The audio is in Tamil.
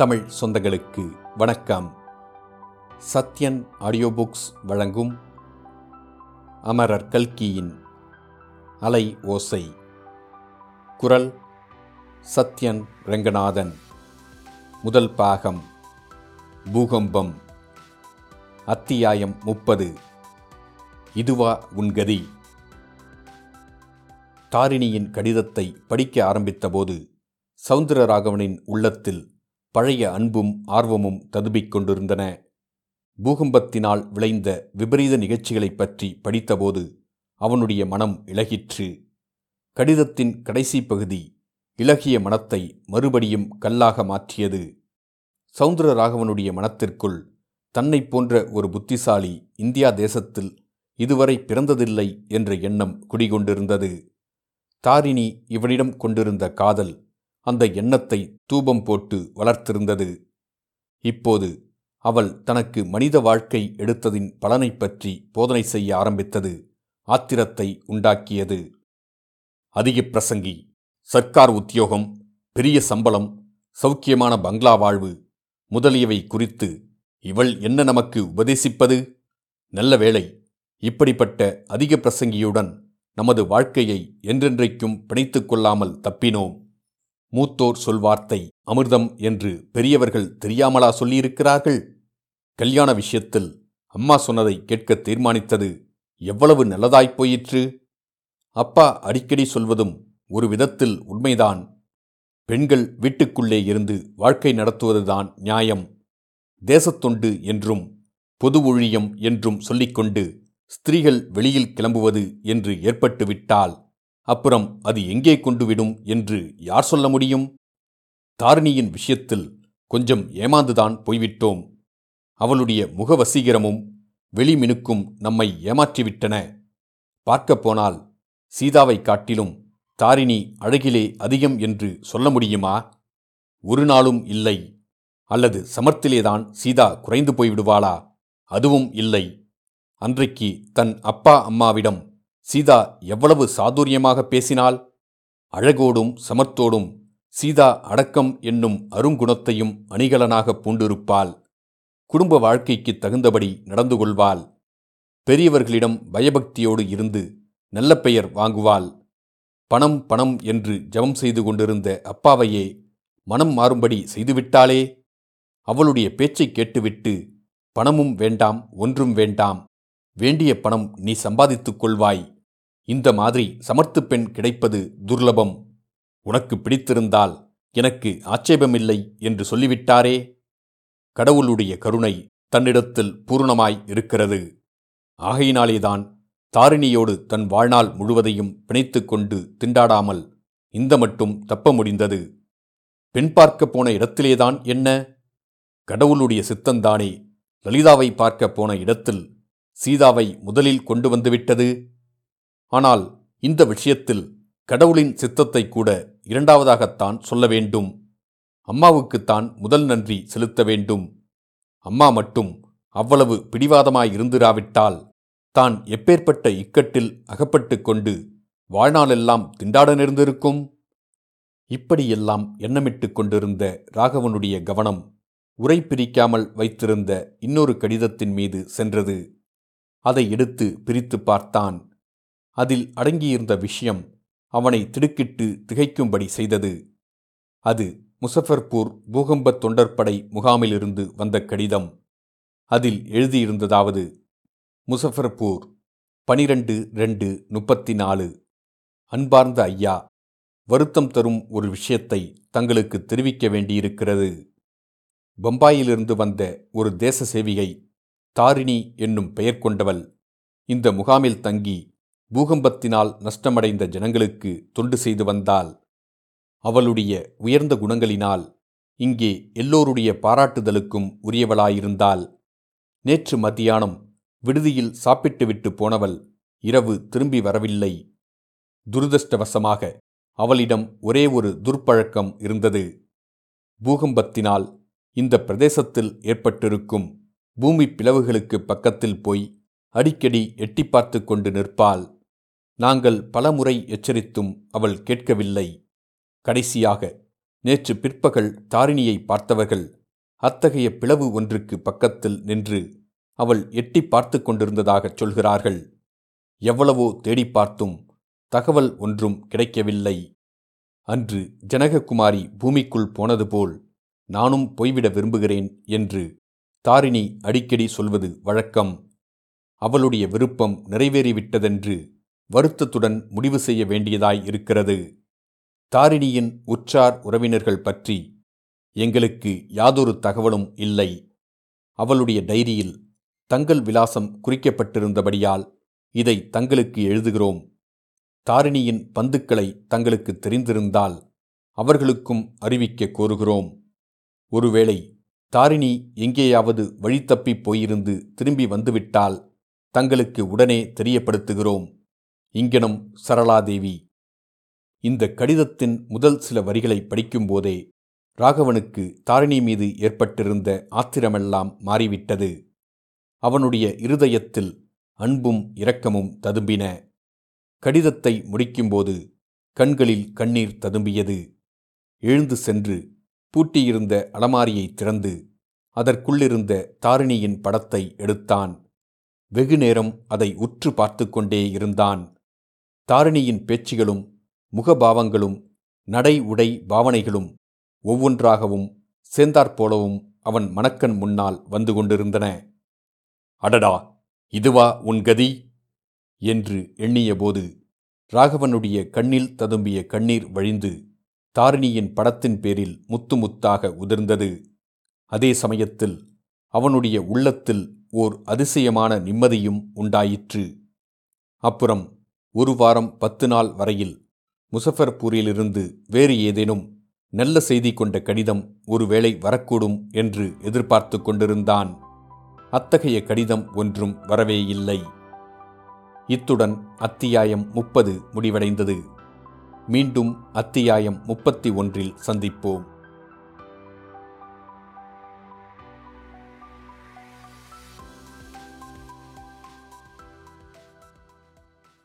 தமிழ் சொந்தங்களுக்கு வணக்கம். சத்யன் ஆடியோ புக்ஸ் வழங்கும் அமரர் கல்கியின் அலை ஓசை. குரல் சத்யன் ரங்கநாதன். முதல் பாகம் பூகம்பம். அத்தியாயம் 30. இதுவா உன்கதி? தாரிணியின் கடிதத்தை படிக்க ஆரம்பித்தபோது சௌந்தர ராகவனின் உள்ளத்தில் பழைய அன்பும் ஆர்வமும் ததும்பிக் கொண்டிருந்தன. பூகம்பத்தினால் விளைந்த விபரீத நிகழ்ச்சிகளைப் பற்றி படித்தபோது அவனுடைய மனம் இளகிற்று. கடிதத்தின் கடைசி பகுதி இளகிய மனத்தை மறுபடியும் கல்லாக மாற்றியது. சௌந்தர ராகவனுடைய மனத்திற்குள் தன்னை போன்ற ஒரு புத்திசாலி இந்தியா தேசத்தில் இதுவரை பிறந்ததில்லை என்ற எண்ணம் குடிகொண்டிருந்தது. தாரிணி இவனிடம் கொண்டிருந்த காதல் அந்த எண்ணத்தை தூபம் போட்டு வளர்த்திருந்தது. இப்போது அவள் தனக்கு மனித வாழ்க்கை எடுத்ததின் பலனை பற்றி போதனை செய்ய ஆரம்பித்தது ஆத்திரத்தை உண்டாக்கியது. அதிக பிரசங்கி, சர்க்கார் உத்தியோகம், பெரிய சம்பளம், சௌக்கியமான பங்களா வாழ்வு முதலியவை குறித்து இவள் என்ன நமக்கு உபதேசிப்பது? நல்ல வேளை, இப்படிப்பட்ட அதிக பிரசங்கியுடன் நமது வாழ்க்கையை என்றென்றைக்கும் பிணைத்து கொள்ளாமல் தப்பினோம். மூத்தோர் சொல்வார்த்தை அமிர்தம் என்று பெரியவர்கள் தெரியாமலா சொல்லியிருக்கிறார்கள்? கல்யாண விஷயத்தில் அம்மா சொன்னதை கேட்க தீர்மானித்தது எவ்வளவு நல்லதாய்ப்போயிற்று. அப்பா அடிக்கடி சொல்வதும் ஒரு விதத்தில் உண்மைதான். பெண்கள் வீட்டுக்குள்ளே இருந்து வாழ்க்கை நடத்துவதுதான் நியாயம். தேசத்தொண்டு என்றும் பொது ஊழியம் என்றும் சொல்லிக்கொண்டு ஸ்திரீகள் வெளியில் கிளம்புவது என்று ஏற்பட்டுவிட்டால் அப்புறம் அது எங்கே கொண்டுவிடும் என்று யார் சொல்ல முடியும்? தாரிணியின் விஷயத்தில் கொஞ்சம் ஏமாந்துதான் போய்விட்டோம். அவளுடைய முகவசீகரமும் வெளிமினுக்கும் நம்மை ஏமாற்றிவிட்டன. பார்க்கப்போனால் சீதாவை காட்டிலும் தாரிணி அழகிலே அதிகம் என்று சொல்ல முடியுமா? ஒரு நாளும் இல்லை. அல்லது சமர்த்திலேதான் சீதா குறைந்து போய்விடுவாளா? அதுவும் இல்லை. அன்றைக்கு தன் அப்பா அம்மாவிடம் சீதா எவ்வளவு சாதுரியமாக பேசினாள். அழகோடும் சமர்த்தோடும் சீதா அடக்கம் என்னும் அருங்குணத்தையும் அணிகலனாக பூண்டிருப்பாள். குடும்ப வாழ்க்கைக்கு தகுந்தபடி நடந்து கொள்வாள். பெரியவர்களிடம் பயபக்தியோடு இருந்து நல்ல பெயர் வாங்குவாள். பணம் பணம் என்று ஜபம் செய்து கொண்டிருந்த அப்பாவையே மனம் மாறும்படி செய்துவிட்டாளே. அவளுடைய பேச்சை கேட்டுவிட்டு பணமும் வேண்டாம், ஒன்றும் வேண்டாம், வேண்டிய பணம் நீ சம்பாதித்துக் கொள்வாய். இந்த மாதிரி சமர்த்து பெண் கிடைப்பது துர்லபம். உனக்கு பிடித்திருந்தால் எனக்கு ஆட்சேபமில்லை என்று சொல்லிவிட்டாரே. கடவுளுடைய கருணை தன்னிடத்தில் பூர்ணமாய் இருக்கிறது. ஆகையினாலேதான் தாரிணியோடு தன் வாழ்நாள் முழுவதையும் பிணைத்து கொண்டு திண்டாடாமல் இந்த மட்டும் தப்ப முடிந்தது. பெண் பார்க்க போன இடத்திலேதான் என்ன? கடவுளுடைய சித்தந்தானே லலிதாவை பார்க்க போன இடத்தில் சீதாவை முதலில் கொண்டு வந்துவிட்டது. ஆனால் இந்த விஷயத்தில் கடவுளின் சித்தத்தை கூட இரண்டாவதாகத்தான் சொல்ல வேண்டும். அம்மாவுக்குத்தான் முதல் நன்றி செலுத்த வேண்டும். அம்மா மட்டும் அவ்வளவு பிடிவாதமாயிருந்திராவிட்டால் தான் எப்பேற்பட்ட இக்கட்டில் அகப்பட்டு கொண்டு வாழ்நாளெல்லாம் திண்டாட நேர்ந்திருக்கும். இப்படியெல்லாம் எண்ணமிட்டு கொண்டிருந்த ராகவனுடைய கவனம் உரை பிரிக்காமல் வைத்திருந்த இன்னொரு கடிதத்தின் மீது சென்றது. அதை எடுத்து பிரித்து பார்த்தான். அதில் அடங்கியிருந்த விஷயம் அவனை திடுக்கிட்டு திகைக்கும்படி செய்தது. அது முசஃபர்பூர் பூகம்ப தொண்டற்படை முகாமிலிருந்து வந்த கடிதம். அதில் எழுதியிருந்ததாவது: முசஃபர்பூர் 12/2/34. அன்பார்ந்த ஐயா, வருத்தம் தரும் ஒரு விஷயத்தை தங்களுக்கு தெரிவிக்க வேண்டியிருக்கிறது. பம்பாயிலிருந்து வந்த ஒரு தேச சேவிகை தாரிணி என்னும் பெயர் கொண்டவள் இந்த முகாமில் தங்கி பூகம்பத்தினால் நஷ்டமடைந்த ஜனங்களுக்கு தொண்டு செய்து வந்தாள். அவளுடைய உயர்ந்த குணங்களினால் இங்கே எல்லோருடைய பாராட்டுதலுக்கும் உரியவளாயிருந்தாள். நேற்று மத்தியானம் விடுதியில் சாப்பிட்டுவிட்டு போனவள் இரவு திரும்பி வரவில்லை. துரதிர்ஷ்டவசமாக அவளிடம் ஒரே ஒரு துர்ப்பழக்கம் இருந்தது. பூகம்பத்தினால் இந்த பிரதேசத்தில் ஏற்பட்டிருக்கும் பூமி பிளவுகளுக்கு பக்கத்தில் போய் அடிக்கடி எட்டி பார்த்து கொண்டு நிற்பாள். நாங்கள் பலமுறை எச்சரித்தும் அவள் கேட்கவில்லை. கடைசியாக நேற்று பிற்பகல் தாரிணியை பார்த்தவர்கள் அத்தகைய பிளவு ஒன்றுக்கு பக்கத்தில் நின்று அவள் எட்டி பார்த்து கொண்டிருந்ததாகச் சொல்கிறார்கள். எவ்வளவோ தேடி பார்த்தும் தகவல் ஒன்றும் கிடைக்கவில்லை. அன்று ஜனககுமாரி பூமிக்குள் போனது போல் நானும் போய்விட விரும்புகிறேன் என்று தாரிணி அடிக்கடி சொல்வது வழக்கம். அவளுடைய விருப்பம் நிறைவேறிவிட்டதென்று வருத்தத்துடன் முடிவு செய்ய வேண்டியதாய் இருக்கிறது. தாரிணியின் உற்றார் உறவினர்கள் பற்றி எங்களுக்கு யாதொரு தகவலும் இல்லை. அவளுடைய டைரியில் தங்கள் விலாசம் குறிக்கப்பட்டிருந்தபடியால் இதை தங்களுக்கு எழுதுகிறோம். தாரிணியின் பந்துக்களை தங்களுக்கு தெரிந்திருந்தால் அவர்களுக்கும் அறிவிக்க கோருகிறோம். ஒருவேளை தாரிணி எங்கேயாவது வழித்தப்பி போயிருந்து திரும்பி வந்துவிட்டால் தங்களுக்கு உடனே தெரியப்படுத்துகிறோம். இங்கனம் சரளாதேவி. இந்த கடிதத்தின் முதல் சில வரிகளை படிக்கும்போதே ராகவனுக்கு தாரிணி மீது ஏற்பட்டிருந்த ஆத்திரமெல்லாம் மாறிவிட்டது. அவனுடைய இருதயத்தில் அன்பும் இரக்கமும் ததும்பின. கடிதத்தை முடிக்கும்போது கண்களில் கண்ணீர் ததும்பியது. எழுந்து சென்று பூட்டியிருந்த அலமாரியை திறந்து அதற்குள்ளிருந்த தாரிணியின் படத்தை எடுத்தான். வெகுநேரம் அதை உற்று பார்த்து கொண்டே இருந்தான். தாரிணியின் பேச்சுகளும் முகபாவங்களும் நடை உடை பாவனைகளும் ஒவ்வொன்றாகவும் சேர்ந்தாற்போலவும் அவன் மனக்கண் முன்னால் வந்து கொண்டிருந்தன. அடடா, இதுவா உன் கதி என்று எண்ணியபோது ராகவனுடைய கண்ணில் ததும்பிய கண்ணீர் வழிந்து தாரிணியின் படத்தின் பேரில் முத்து முத்தாக உதிர்ந்தது. அதே சமயத்தில் அவனுடைய உள்ளத்தில் ஓர் அதிசயமான நிம்மதியும் உண்டாயிற்று. அப்புறம் 1 வாரம் 10 நாள் வரையில் முசஃபர்பூரிலிருந்து வேறு ஏதேனும் நல்ல செய்தி கொண்ட கடிதம் ஒருவேளை வரக்கூடும் என்று எதிர்பார்த்து கொண்டிருந்தான். அத்தகைய கடிதம் ஒன்றும் வரவே இல்லை. இத்துடன் அத்தியாயம் 30 முடிவடைந்தது. மீண்டும் அத்தியாயம் 31இல் சந்திப்போம்.